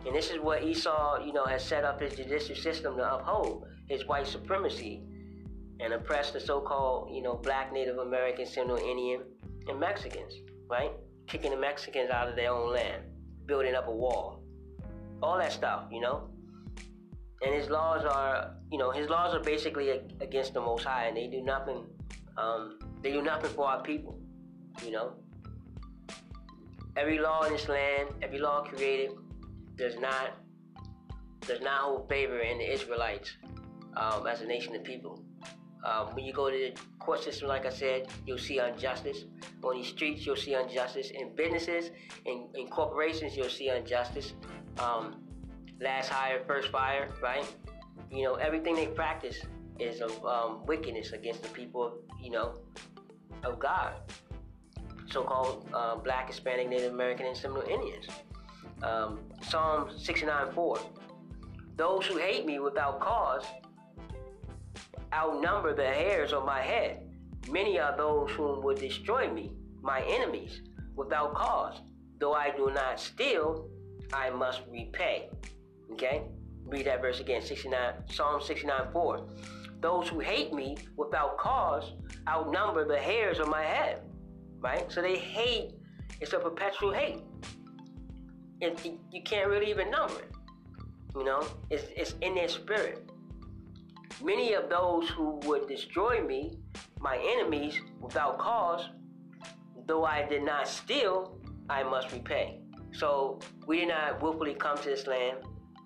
And this is what Esau, you know, has set up his judicial system to uphold his white supremacy and oppress the so-called, you know, black, Native American, Seminole Indian, and Mexicans, right? Kicking the Mexicans out of their own land, building up a wall, all that stuff, you know? And his laws are, you know, his laws are basically against the Most High, and they do nothing, um, they do nothing for our people, you know? Every law in this land, every law created, does not does not hold favor in the Israelites um, as a nation of people. Um, when you go to the court system, like I said, you'll see injustice. On the streets, you'll see injustice. In businesses, in, in corporations, you'll see injustice. Um, last hire, first fire, right? You know, everything they practice is of um, wickedness against the people, you know, of God. So-called uh, black, Hispanic, Native American, and Seminole Indians. Um, Psalm sixty-nine four. Those who hate me without cause outnumber the hairs on my head. Many are those who would destroy me, my enemies, without cause. Though I do not steal, I must repay. Okay? Read that verse again, sixty-nine, Psalm sixty-nine four. Those who hate me without cause outnumber the hairs on my head. Right? So they hate. It's a perpetual hate. It, you can't really even number it. You know? It's, it's in their spirit. Many of those who would destroy me, my enemies, without cause, though I did not steal, I must repay. So we did not willfully come to this land,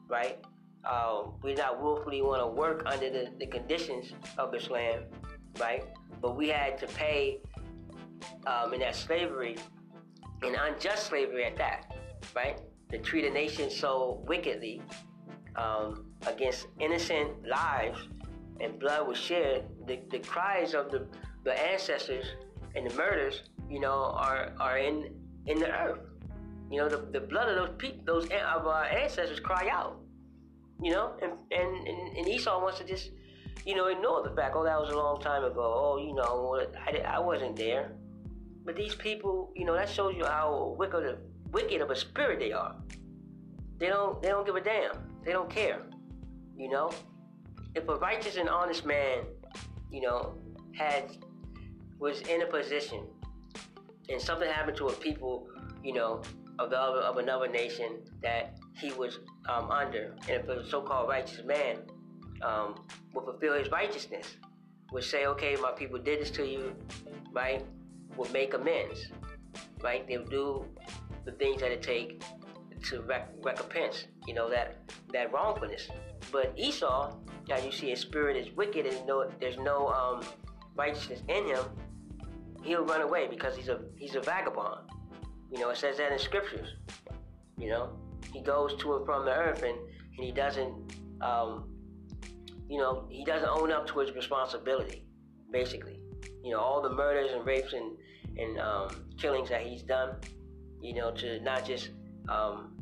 right? Um, we did not willfully want to work under the, the conditions of this land, right? But we had to pay um, in that slavery, in unjust slavery at that, right? To treat a nation so wickedly um, against innocent lives, and blood was shed. The, the cries of the, the ancestors and the murders, you know, are are in in the earth. You know, the, the blood of those people, those of our ancestors, cry out. You know, and, and and Esau wants to just, you know, ignore the fact. Oh, that was a long time ago. Oh, you know, I did, I wasn't there. But these people, you know, that shows you how wicked, wicked of a spirit they are. They don't they don't give a damn. They don't care. You know, if a righteous and honest man, you know, had was in a position, and something happened to a people, you know, of the other, of another nation that he was um, under, and if a so-called righteous man um, will fulfill his righteousness, would say, okay, my people did this to you, right? Would make amends, right? They'll do the things that it take to rec- recompense, you know, that that wrongfulness. But Esau, as you see, his spirit is wicked, and no, there's no um, righteousness in him. He'll run away because he's a he's a vagabond. You know, it says that in scriptures. You know, he goes to and from the earth, and, and he doesn't, um, you know, he doesn't own up to his responsibility, basically. You know, all the murders and rapes and, and um, killings that he's done, you know, to not just um,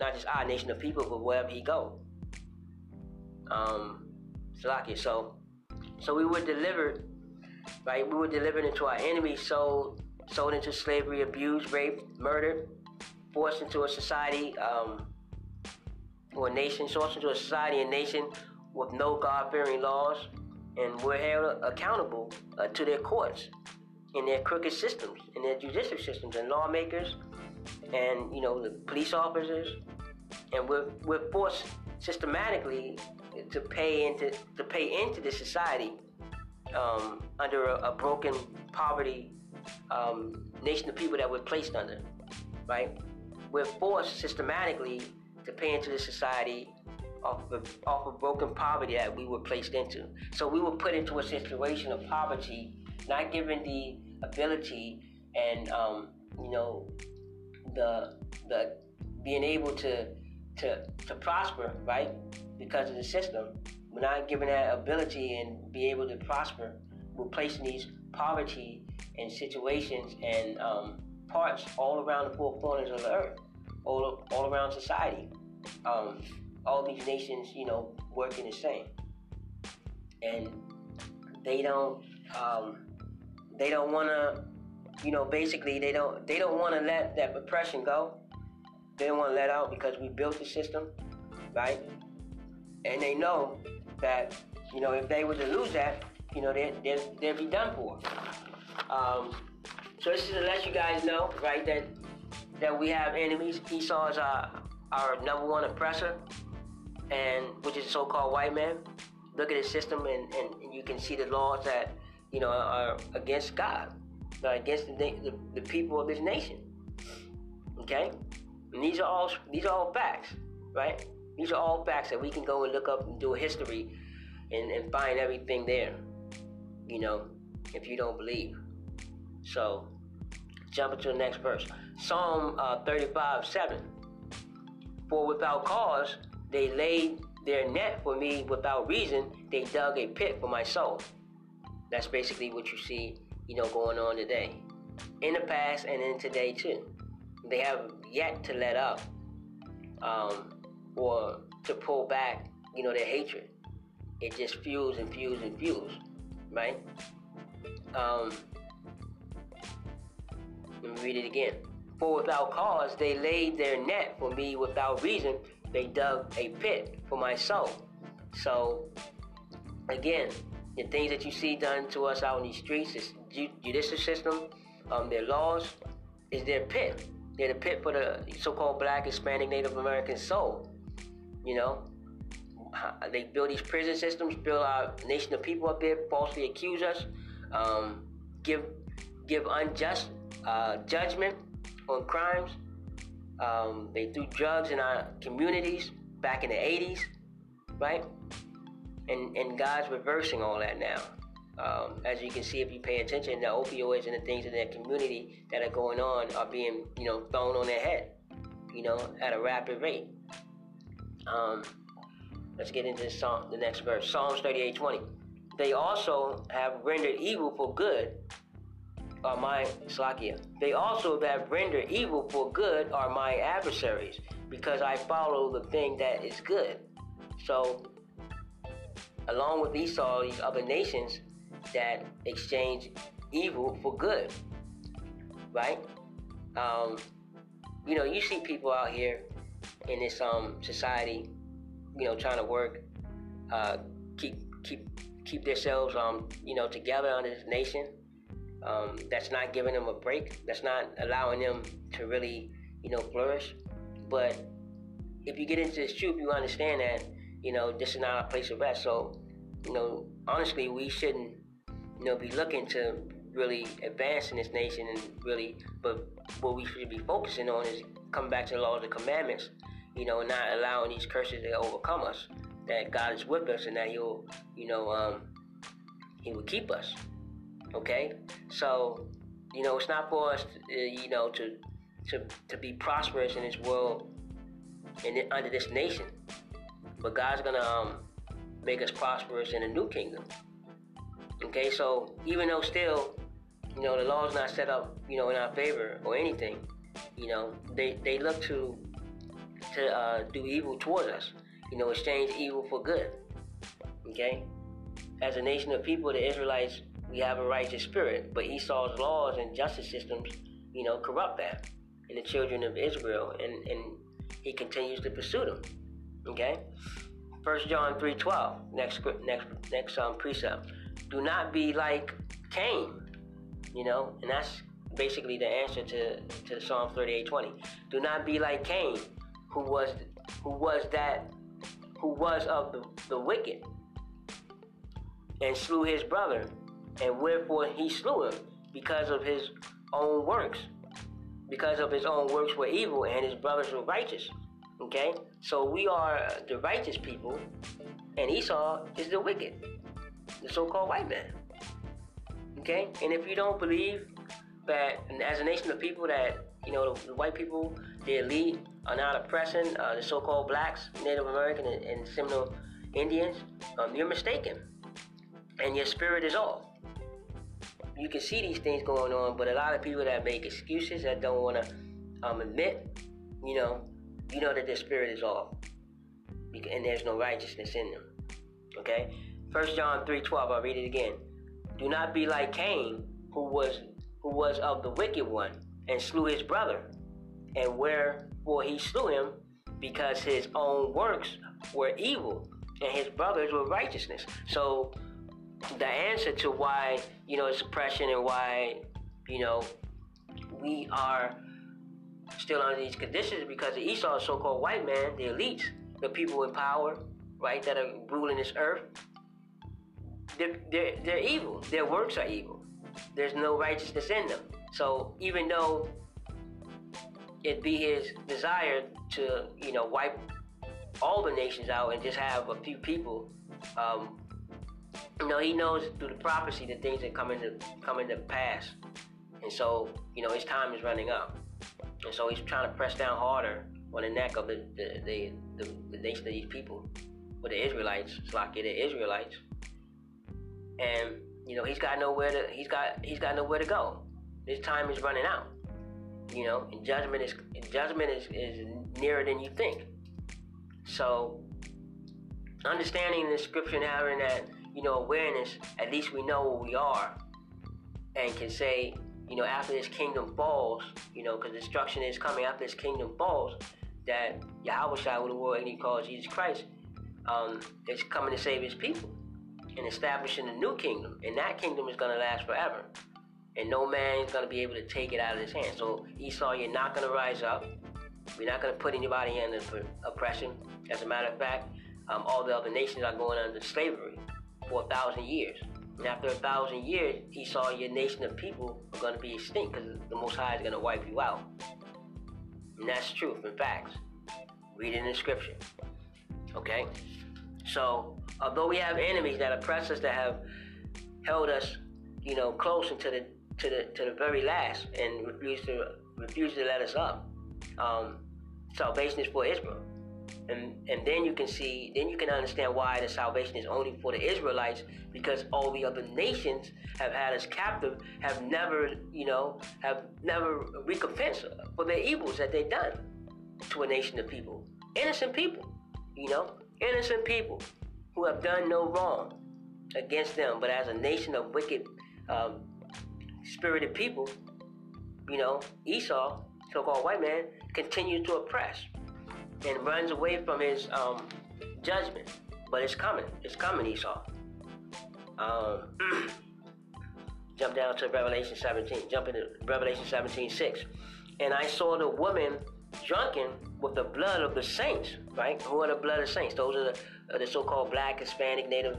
not just our nation of people, but wherever he go. Um, Shalakia. So, so we were delivered, right? We were delivered into our enemies, sold, sold into slavery, abused, raped, murdered, forced into a society um, or a nation, forced into a society and nation with no God-fearing laws, and were held accountable uh, to their courts and their crooked systems and their judicial systems and lawmakers and, you know, the police officers. And we're, we're forced systematically to pay into to pay into this society um, under a, a broken poverty um, nation of people that we're placed under, right? We're forced systematically to pay into this society Off of, off of broken poverty that we were placed into. So we were put into a situation of poverty, not given the ability and um, you know, the the being able to to to prosper, right? Because of the system, we're not given that ability and be able to prosper. We're placed in these poverty and situations and um, parts all around the four corners of the earth, all all around society. Um, All these nations, you know, working the same, and they don't, um, they don't want to, you know, basically they don't, they don't want to let that oppression go. They don't want to let out because we built the system, right? And they know that, you know, if they were to lose that, you know, they they they'd be done for. Um, so this is to let you guys know, right, that that we have enemies. Esau is our our number one oppressor, and which is so-called white man. Look at his system, and, and, and you can see the laws that, you know, are against God, are against the, the, the people of this nation. Okay, and these are all these are all facts, right? These are all facts that we can go and look up and do a history, and, and find everything there. You know, if you don't believe. So, jump into the next verse, Psalm uh, thirty-five seven. For without cause they laid their net for me, without reason they dug a pit for my soul. That's basically what you see, you know, going on today, in the past and in today too. They have yet to let up, um, or to pull back, you know, their hatred. It just fuels and fuels and fuels, right? Um, let me read it again. For without cause they laid their net for me, without reason they dug a pit for my soul. So again, the things that you see done to us out in these streets, is judicial system, um, their laws, is their pit. They're the pit for the so-called Black, Hispanic, Native American soul. You know, they build these prison systems, build our nation of people up there, falsely accuse us, um, give give unjust uh, judgment on crimes. Um, they threw drugs in our communities back in the eighties, right? And and God's reversing all that now. Um, as you can see, if you pay attention, the opioids and the things in their community that are going on are being, you know, thrown on their head, you know, at a rapid rate. Um, let's get into this song, the next verse, Psalms thirty-eight twenty. They also have rendered evil for good, are my Shalakia. They also have rendered evil for good are my adversaries, because I follow the thing that is good. So, along with Esau, these other nations that exchange evil for good, right? Um, you know, you see people out here in this um society, you know, trying to work, uh, keep keep keep themselves um you know together under this nation. Um, that's not giving them a break. That's not allowing them to really, you know, flourish. But if you get into this truth, you understand that, you know, this is not a place of rest. So, you know, honestly, we shouldn't, you know, be looking to really advance in this nation and really, but what we should be focusing on is coming back to the laws and commandments, you know, not allowing these curses to overcome us, that God is with us and that he'll, you know, um, he will keep us, okay? So, you know, it's not for us, to, you know, to, to, to be prosperous in this world and under this nation. But God's going to um, make us prosperous in a new kingdom. Okay, so even though still, you know, the law's not set up, you know, in our favor or anything, you know, they, they look to to uh, do evil towards us, you know, exchange evil for good. Okay? As a nation of people, the Israelites, we have a righteous spirit, but Esau's laws and justice systems, you know, corrupt that in the children of Israel, and, and he continues to pursue them. Okay, First John three twelve. Next, next, next um, precept. Do not be like Cain. You know, and that's basically the answer to to Psalm thirty eight twenty. Do not be like Cain, who was who was that who was of the, the wicked, and slew his brother. And wherefore he slew him, because of his own works, because of his own works were evil, and his brothers were righteous. Okay, so we are the righteous people, and Esau is the wicked, the so-called white man. Okay, and if you don't believe that, as a nation of people, that, you know, the, the white people, the elite, are not oppressing uh, the so-called Blacks, Native American, and, and Seminole Indians, um, you're mistaken, and your spirit is off. You can see these things going on, but a lot of people that make excuses, that don't want to um, admit, you know. You know that their spirit is off, and there's no righteousness in them. Okay, First John three twelve. I'll read it again. Do not be like Cain, who was who was of the wicked one, and slew his brother. And wherefore he slew him, because his own works were evil, and his brothers were righteousness. So the answer to why, you know, it's oppression, and why, you know, we are still under these conditions, because the Esau, so-called white man, the elites, the people in power, right, that are ruling this earth, they're, they're, they're evil. Their works are evil. There's no righteousness in them. So even though it be his desire to, you know, wipe all the nations out and just have a few people, um, you know, he knows through the prophecy the things that come into, come into pass. And so, you know, his time is running up. And so he's trying to press down harder on the neck of the the, the, the, the nation of these people, with the Israelites, Shalakia, the Israelites. And you know, he's got nowhere to he's got he's got nowhere to go. His time is running out. You know, and judgment is judgment is, is nearer than you think. So understanding this scripture and having that, you know, awareness, at least we know where we are and can say, you know, after this kingdom falls, you know, because destruction is coming, after this kingdom falls, that Yahusha with the word, and he calls Jesus Christ, um, is coming to save his people and establishing a new kingdom. And that kingdom is going to last forever. And no man is going to be able to take it out of his hand. So Esau, you're not going to rise up. We're not going to put anybody under oppression. As a matter of fact, um, all the other nations are going under slavery for a thousand years. And after a thousand years, Esau, your nation of people are going to be extinct because the Most High is going to wipe you out. And that's truth and facts. Read it in the scripture. Okay? So, although we have enemies that oppress us, that have held us, you know, close until the to the to the very last and refuse to refuse to let us up. Um, salvation is for Israel. And and then you can see, then you can understand why the salvation is only for the Israelites, because all the other nations have had us captive, have never, you know, have never recompensed for their evils that they've done to a nation of people. Innocent people, you know, innocent people who have done no wrong against them. But as a nation of wicked, um, spirited people, you know, Esau, so-called white man, continues to oppress and runs away from his um, judgment. But it's coming. It's coming, Esau. Um, jump down to Revelation seventeen. Jump into Revelation seventeen six. And I saw the woman drunken with the blood of the saints, right? Who are the blood of saints? Those are the, uh, the so-called black, Hispanic, Native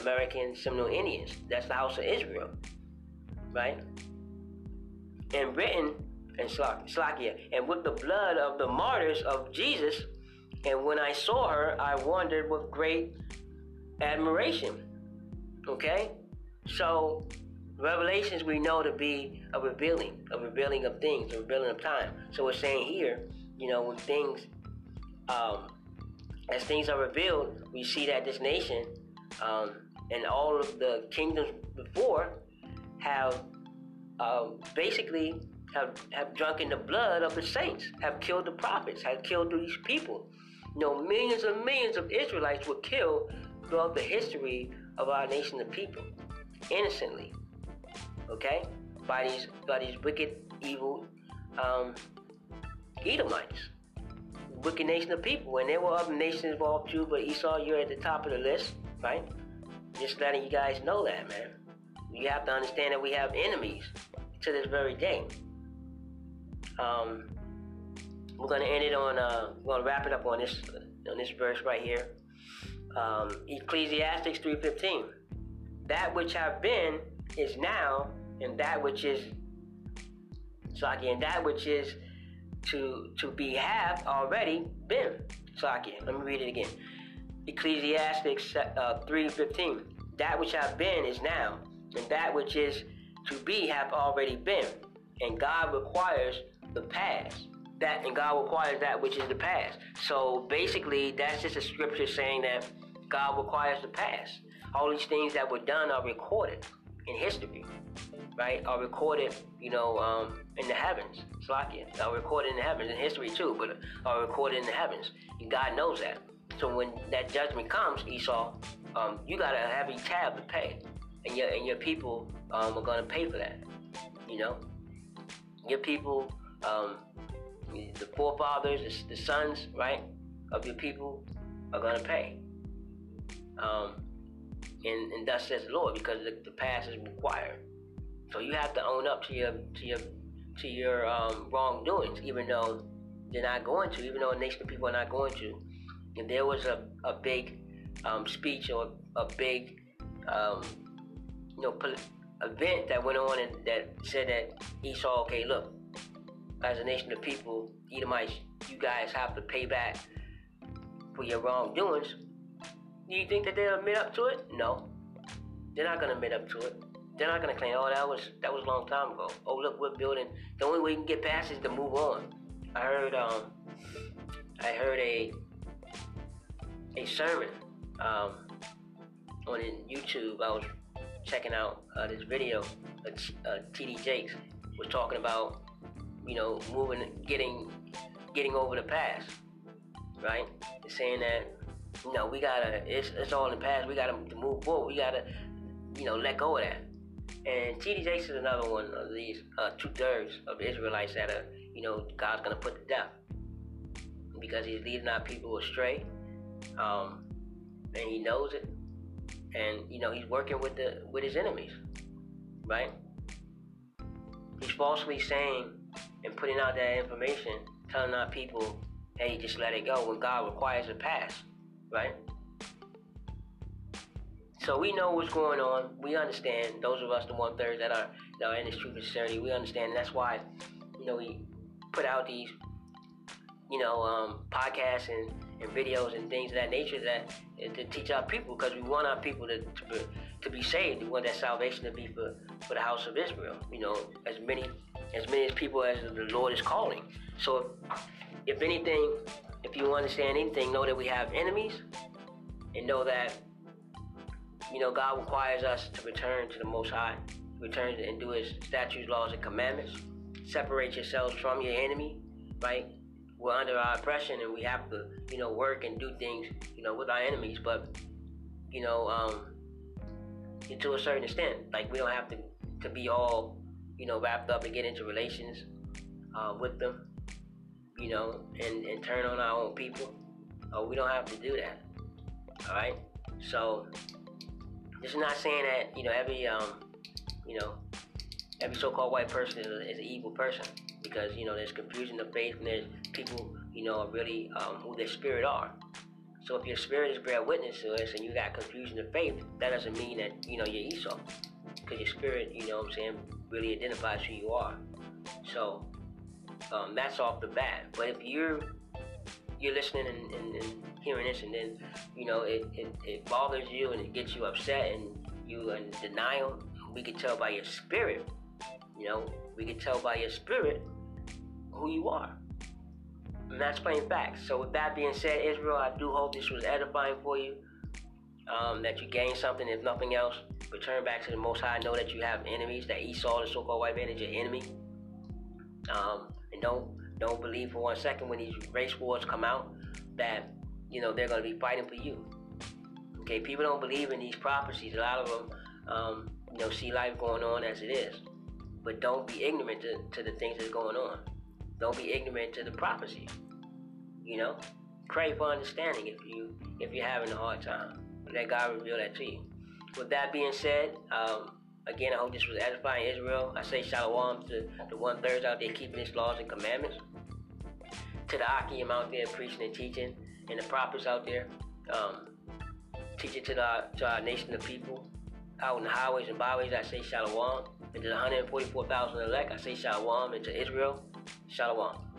American, Seminole Indians. That's the house of Israel, right? And written... and Shalakia, and with the blood of the martyrs of Jesus. And when I saw her, I wondered with great admiration. Okay? So, Revelations we know to be a revealing, a revealing of things, a revealing of time. So we're saying here, you know, when things, um, as things are revealed, we see that this nation, um, and all of the kingdoms before have uh, basically... Have, have drunk in the blood of the saints, have killed the prophets, have killed these people. You know, millions and millions of Israelites were killed throughout the history of our nation of people, innocently, okay, by these by these wicked, evil um, Edomites, wicked nation of people. And there were other nations involved too, but Esau, you're at the top of the list, right? Just letting you guys know that, man. You have to understand that we have enemies to this very day. Um, we're going to end it on, uh, we're going to wrap it up on this, on this verse right here. Um, Ecclesiastes three fifteen. That which have been is now, and that which is, Sakia, and that which is to, to be have already been. Sakia, let me read it again. Ecclesiastes uh, three fifteen. That which have been is now, and that which is to be have already been. And God requires the past. That and God requires that which is the past. So basically, that's just a scripture saying that God requires the past. All these things that were done are recorded in history, right? Are recorded, you know, um, in the heavens. Shalakia, are recorded in the heavens, in history too, but are recorded in the heavens. And God knows that. So when that judgment comes, Esau, um, you got a heavy tab to pay, and your and your people um, are gonna pay for that, you know. Your people, um, the forefathers, the, the sons, right, of your people are going to pay. Um, and, and thus says the Lord, because the, the past is required. So you have to own up to your to your, to your um, wrongdoings, even though they're not going to, even though a nation of people are not going to. If there was a, a big um, speech or a big, um, you know, pol- event that went on and that said that Esau, okay, look, as a nation of people, Edomites, you guys have to pay back for your wrongdoings. Do you think that they'll admit up to it? No. They're not going to admit up to it. They're not going to claim, oh, that was that was a long time ago. Oh, look, we're building. The only way you can get past is to move on. I heard um, I heard a a sermon um, on YouTube. I was checking out uh, this video. Uh, T D Jakes was talking about, you know, moving, getting, getting over the past, right? Saying that, you know, we gotta, it's, it's all in the past. We gotta move forward. We gotta, you know, let go of that. And T D Jakes is another one of these uh, two thirds of Israelites that are, you know, God's gonna put to death. because he's leading our people astray, um, and he knows it. And, you know, he's working with the with his enemies, right? He's falsely saying and putting out that information, telling our people, hey, just let it go, when God requires a pass, right? So we know what's going on. We understand, those of us, the one-third that are, that are in this truth and sincerity, we understand. That's why, you know, we put out these, you know, um, podcasts and, and videos and things of that nature that to teach our people, because we want our people to, to, be, to be saved. We want that salvation to be for, for the house of Israel, you know, as many as many as people as the Lord is calling. So if, if anything, if you understand anything, know that we have enemies, and know that, you know, God requires us to return to the Most High, return and do His statutes, laws, and commandments. Separate yourselves from your enemy, right? We're under our oppression, and we have to, you know, work and do things, you know, with our enemies. But, you know, um, to a certain extent, like, we don't have to, to be all, you know, wrapped up and get into relations uh, with them, you know, and, and turn on our own people. Uh, we don't have to do that, all right? So this is not saying that, you know, every, um, you know, every so-called white person is, a, is an evil person, because, you know, there's confusion of faith, and there's people, you know, are really um, who their spirit are. So if your spirit is bear witness to us and you got confusion of faith, that doesn't mean that, you know, you're Esau, because your spirit, you know what I'm saying, really identifies who you are. So um, that's off the bat. But if you're, you're listening and, and, and hearing this, and then, you know, it, it, it bothers you and it gets you upset and you in denial, we can tell by your spirit, you know, we can tell by your spirit who you are. And that's plain facts. So with that being said, Israel, I do hope this was edifying for you, um, that you gain something. If nothing else, return back to the Most High. Know that you have enemies, that Esau, the so-called white man, is your enemy. Um, and don't, don't believe for one second when these race wars come out that, you know, they're going to be fighting for you. Okay, people don't believe in these prophecies. A lot of them, um, you know, see life going on as it is. But don't be ignorant to, to the things that's going on. Don't be ignorant to the prophecy. You know, pray for understanding if you if you're having a hard time. Let God reveal that to you. With that being said, um, again, I hope this was edifying, Israel. I say shalom to the one thirds out there keeping His laws and commandments, to the Achaim out there preaching and teaching, and the prophets out there um, teaching to the to our nation of people out in the highways and byways. I say shalom. And to the one hundred forty-four thousand elect, I say shalom. And to Israel, shalom.